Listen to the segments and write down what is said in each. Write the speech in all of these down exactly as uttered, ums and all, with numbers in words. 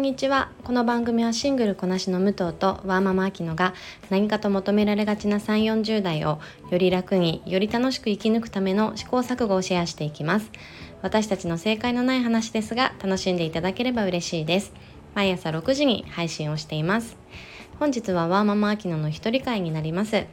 んにちは。この番組はシングルこなしの武藤とワーママアキノが何かと求められがちなさんじゅう、よんじゅうだいをより楽により楽しく生き抜くための試行錯誤をシェアしていきます。私たちの正解のない話ですが、楽しんでいただければ嬉しいです。毎朝ろくじに配信をしています。本日はワーママアキノの一人会になります。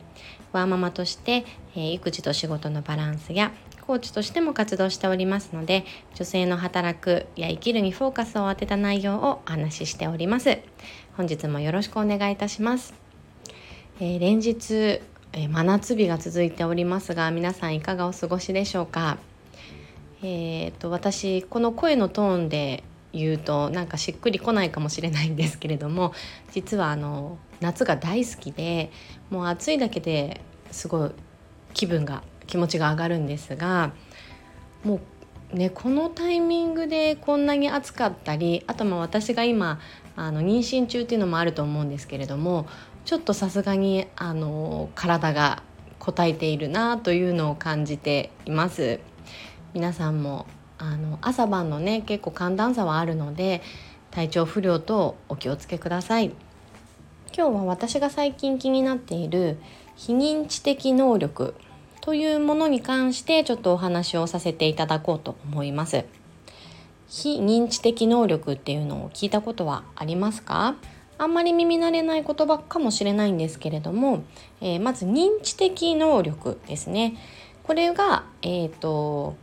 ワーママとして、えー、育児と仕事のバランスやコーチとしても活動しておりますので、女性の働くや生きるにフォーカスを当てた内容をお話ししております。本日もよろしくお願いいたします。えー、連日、えー、真夏日が続いておりますが、皆さんいかがお過ごしでしょうか。えー、と私この声のトーンで言うとなんかしっくりこないかもしれないんですけれども、実はあの夏が大好きで、もう暑いだけですごい気分が気持ちが上がるんですが、もうねこのタイミングでこんなに暑かったり、あとまあ私が今あの妊娠中っていうのもあると思うんですけれども、ちょっとさすがにあの体が応えているなというのを感じています。皆さんもあの朝晩のね結構寒暖差はあるので、体調不良とお気をつけください。今日は私が最近気になっている非認知的能力というものに関してちょっとお話をさせていただこうと思います。非認知的能力っていうのを聞いたことはありますか？あんまり耳慣れない言葉かもしれないんですけれども、えー、まず認知的能力ですね。これが、えーと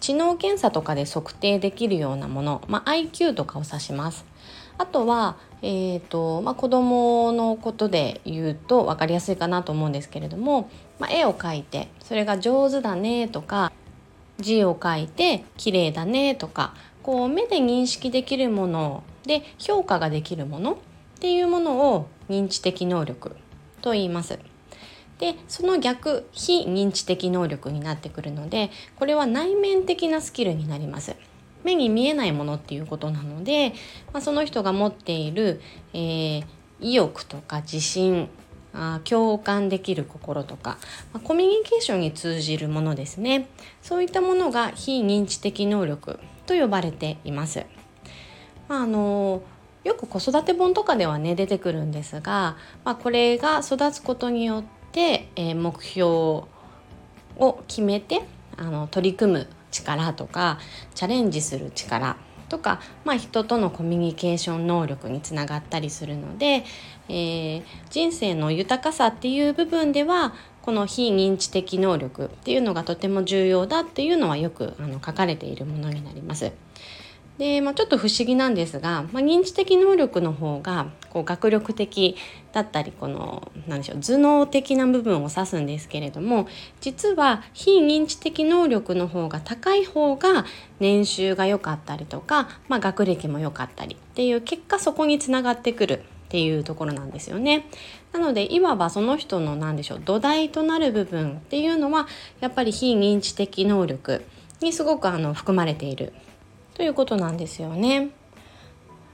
知能検査とかで測定できるようなもの、まあ、アイキュー とかを指します。あとは、えーとまあ、子どものことで言うと分かりやすいかなと思うんですけれども、まあ、絵を描いてそれが上手だねとか、字を書いて綺麗だねとか、こう目で認識できるもので評価ができるものっていうものを認知的能力と言います。でその逆、非認知的能力になってくるので、これは内面的なスキルになります。目に見えないものっていうことなので、まあ、その人が持っている、えー、意欲とか自信、あ共感できる心とか、まあ、コミュニケーションに通じるものですね。そういったものが非認知的能力と呼ばれています。まああのーよく子育て本とかではね出てくるんですが、まあ、これが育つことによって、えー、目標を決めてあの取り組む力とか、チャレンジする力とか、まあ、人とのコミュニケーション能力につながったりするので、えー、人生の豊かさっていう部分ではこの非認知的能力っていうのがとても重要だっていうのはよくあの書かれているものになります。でまあ、ちょっと不思議なんですが、まあ、認知的能力の方がこう学力的だったり、この何でしょう頭脳的な部分を指すんですけれども、実は非認知的能力の方が高い方が年収が良かったりとか、まあ、学歴も良かったりっていう結果、そこにつながってくるっていうところなんですよね。なのでいわばその人の何でしょう土台となる部分っていうのはやっぱり非認知的能力にすごくあの含まれているということなんですよね。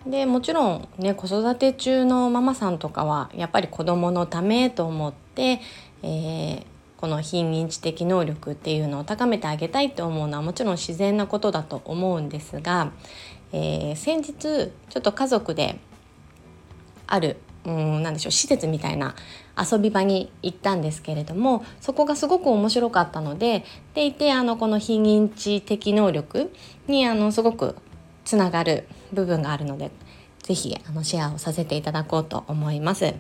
でもちろんね、子育て中のママさんとかはやっぱり子どものためと思って、えー、この非認知的能力っていうのを高めてあげたいと思うのはもちろん自然なことだと思うんですが、えー、先日ちょっと家族であるうんなんでしょう施設みたいな遊び場に行ったんですけれども、そこがすごく面白かったので、でいてあのこの非認知的能力にあのすごくつながる部分があるので、ぜひあのシェアをさせていただこうと思います。え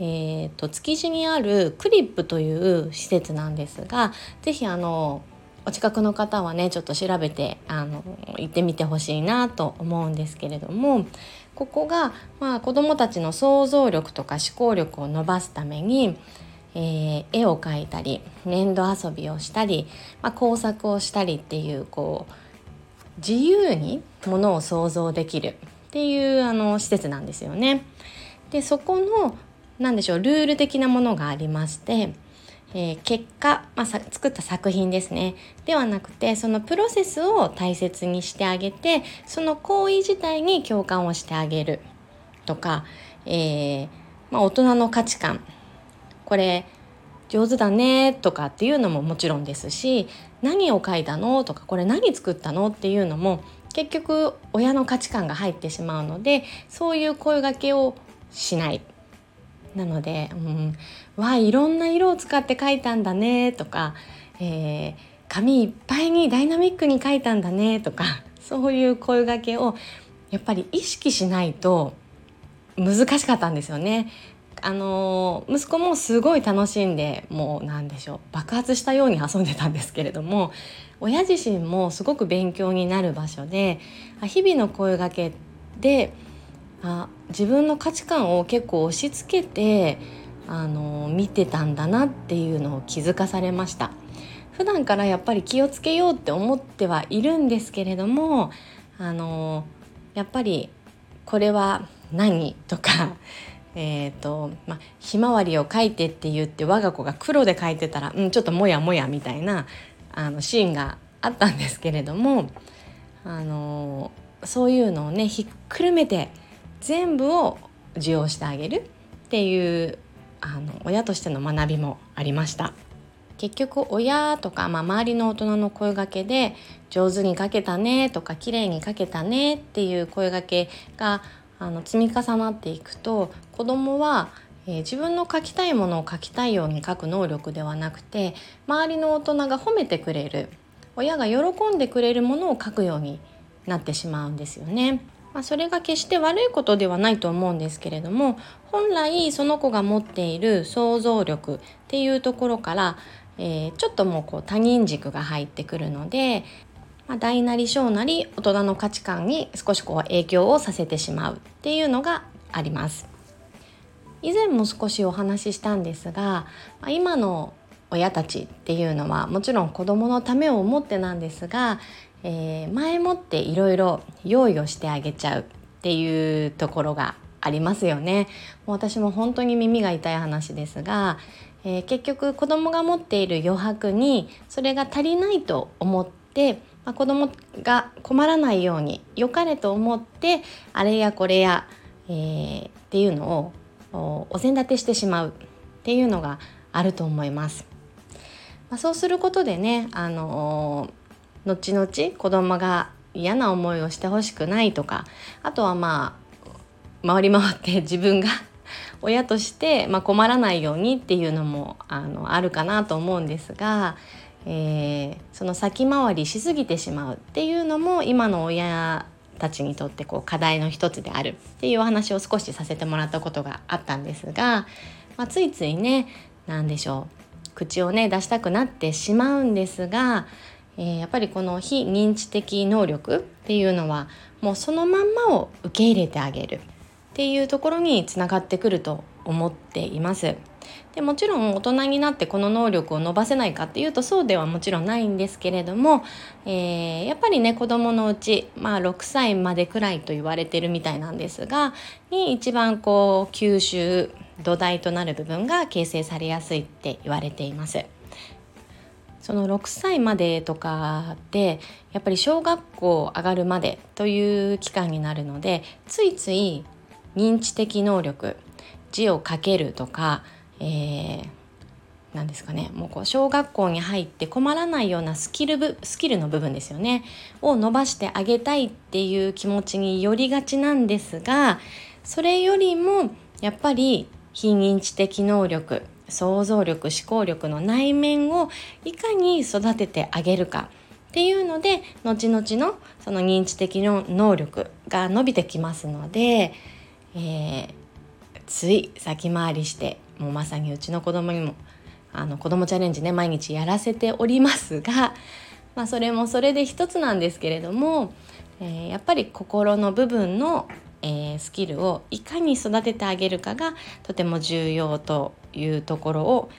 ー、と築地にあるクリップという施設なんですが、ぜひあのお近くの方はねちょっと調べてあの行ってみてほしいなと思うんですけれども、ここが、まあ、子どもたちの想像力とか思考力を伸ばすために、えー、絵を描いたり粘土遊びをしたり、まあ、工作をしたりっていう、こう自由にものを想像できるっていうあの施設なんですよね。でそこのなんでしょうルール的なものがありまして、えー、結果、まあ、作った作品ですねではなくて、そのプロセスを大切にしてあげて、その行為自体に共感をしてあげるとか、えーまあ、大人の価値観、これ上手だねとかっていうのももちろんですし、何を描いたのとかこれ何作ったのっていうのも結局親の価値観が入ってしまうので、そういう声掛けをしない。なので、うん、わ、いろんな色を使って描いたんだねとか、えー、紙いっぱいにダイナミックに描いたんだねとか、そういう声掛けをやっぱり意識しないと難しかったんですよね。あの息子もすごい楽しんで、もう何でしょう、爆発したように遊んでたんですけれども、親自身もすごく勉強になる場所で、日々の声掛けであ自分の価値観を結構押し付けてあの見てたんだなっていうのを気づかされました。普段からやっぱり気をつけようって思ってはいるんですけれども、あのやっぱりこれは何とかえーとまあ、ひまわりを描いてって言って我が子が黒で描いてたら、うん、ちょっともやもやみたいなあのシーンがあったんですけれども、あのそういうのをねひっくるめて全部を受容してあげるっていうあの親としての学びもありました。結局親とか、まあ、周りの大人の声掛けで上手に描けたねとか綺麗に描けたねっていう声掛けがあの積み重なっていくと、子どもは、えー、自分の描きたいものを描きたいように描く能力ではなくて、周りの大人が褒めてくれる、親が喜んでくれるものを描くようになってしまうんですよね。まあ、それが決して悪いことではないと思うんですけれども、本来その子が持っている想像力っていうところから、えー、ちょっともうこう他人軸が入ってくるので、まあ、大なり小なり大人の価値観に少しこう影響をさせてしまうっていうのがあります。以前も少しお話ししたんですが、今の親たちっていうのはもちろん子どものためを思ってなんですが、えー、前もっていろいろ用意をしてあげちゃうっていうところがありますよね。もう私も本当に耳が痛い話ですが、えー、結局子どもが持っている余白にそれが足りないと思って子どもが困らないように良かれと思ってあれやこれや、えー、っていうのをお膳立てしてしまうっていうのがあると思います。まあ、そうすることでね、あのー、後々子どもが嫌な思いをしてほしくないとか、あとはまあ回り回って自分が親として、まあ、困らないようにっていうのも あの、あるかなと思うんですが、えー、その先回りしすぎてしまうっていうのも今の親たちにとってこう課題の一つであるっていうお話を少しさせてもらったことがあったんですが、まあ、ついついね、なんでしょう、口をね出したくなってしまうんですが、えー、やっぱりこの非認知的能力っていうのはもうそのまんまを受け入れてあげるっていうところにつながってくると思っています。でもちろん大人になってこの能力を伸ばせないかっていうとそうではもちろんないんですけれども、えー、やっぱりね子どものうち、まあ、ろくさいまでくらいと言われてるみたいなんですがに一番こう吸収土台となる部分が形成されやすいって言われています。そのろくさいまでとかってやっぱり小学校上がるまでという期間になるので、ついつい認知的能力、字を書けるとか、えー、なんですかね、もうこう小学校に入って困らないようなスキル部、スキルの部分ですよねを伸ばしてあげたいっていう気持ちによりがちなんですが、それよりもやっぱり非認知的能力、想像力、思考力の内面をいかに育ててあげるかっていうので後々のその認知的能力が伸びてきますので、えー、つい先回りして、もうまさにうちの子供にもあの子供チャレンジね毎日やらせておりますが、まあ、それもそれで一つなんですけれども、えー、やっぱり心の部分の、えー、スキルをいかに育ててあげるかがとても重要というところを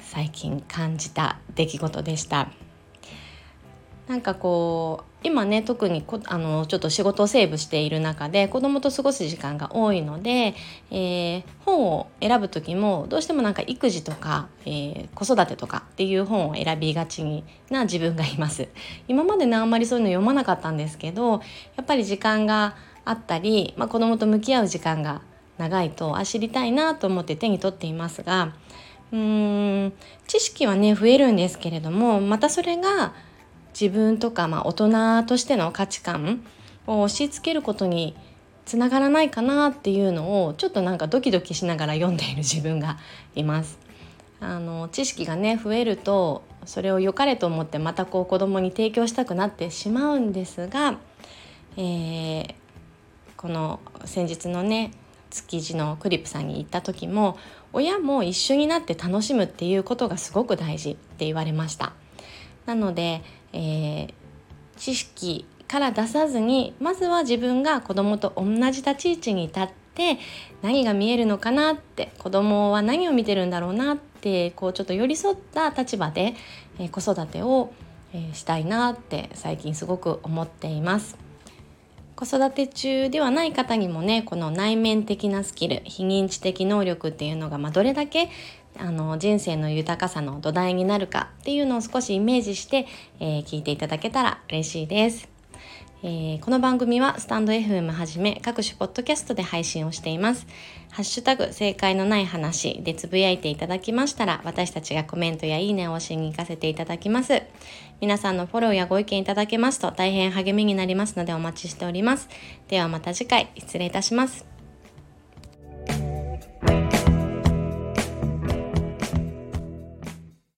最近感じた出来事でした。なんかこう今ね特にこあのちょっと仕事をセーブしている中で子供と過ごす時間が多いので、えー、本を選ぶ時もどうしてもなんか育児とか、えー、子育てとかっていう本を選びがちな自分がいます。今までねあんまりそういうの読まなかったんですけど、やっぱり時間があったり、まあ、子供と向き合う時間が長いとあ知りたいなと思って手に取っていますが、うーん知識はね増えるんですけれども、またそれが自分とか、まあ、大人としての価値観を押し付けることにつながらないかなっていうのをちょっとなんかドキドキしながら読んでいる自分がいます。あの知識がね増えるとそれを良かれと思ってまたこう子供に提供したくなってしまうんですが、えー、この先日のね築地のクリップさんに行った時も親も一緒になって楽しむっていうことがすごく大事って言われました。なので、えー、知識から出さずにまずは自分が子供と同じ立ち位置に立って何が見えるのかなって子供は何を見てるんだろうなってこうちょっと寄り添った立場で、えー、子育てを、えー、したいなって最近すごく思っています。子育て中ではない方にもねこの内面的なスキル非認知的能力っていうのが、まあ、どれだけあの人生の豊かさの土台になるかっていうのを少しイメージして、えー、聞いていただけたら嬉しいです。えー、この番組はスタンド エフエム はじめ各種ポッドキャストで配信をしています。ハッシュタグ正解のない話でつぶやいていただきましたら私たちがコメントやいいねを押しに行かせていただきます。皆さんのフォローやご意見いただけますと大変励みになりますのでお待ちしております。ではまた次回失礼いたします。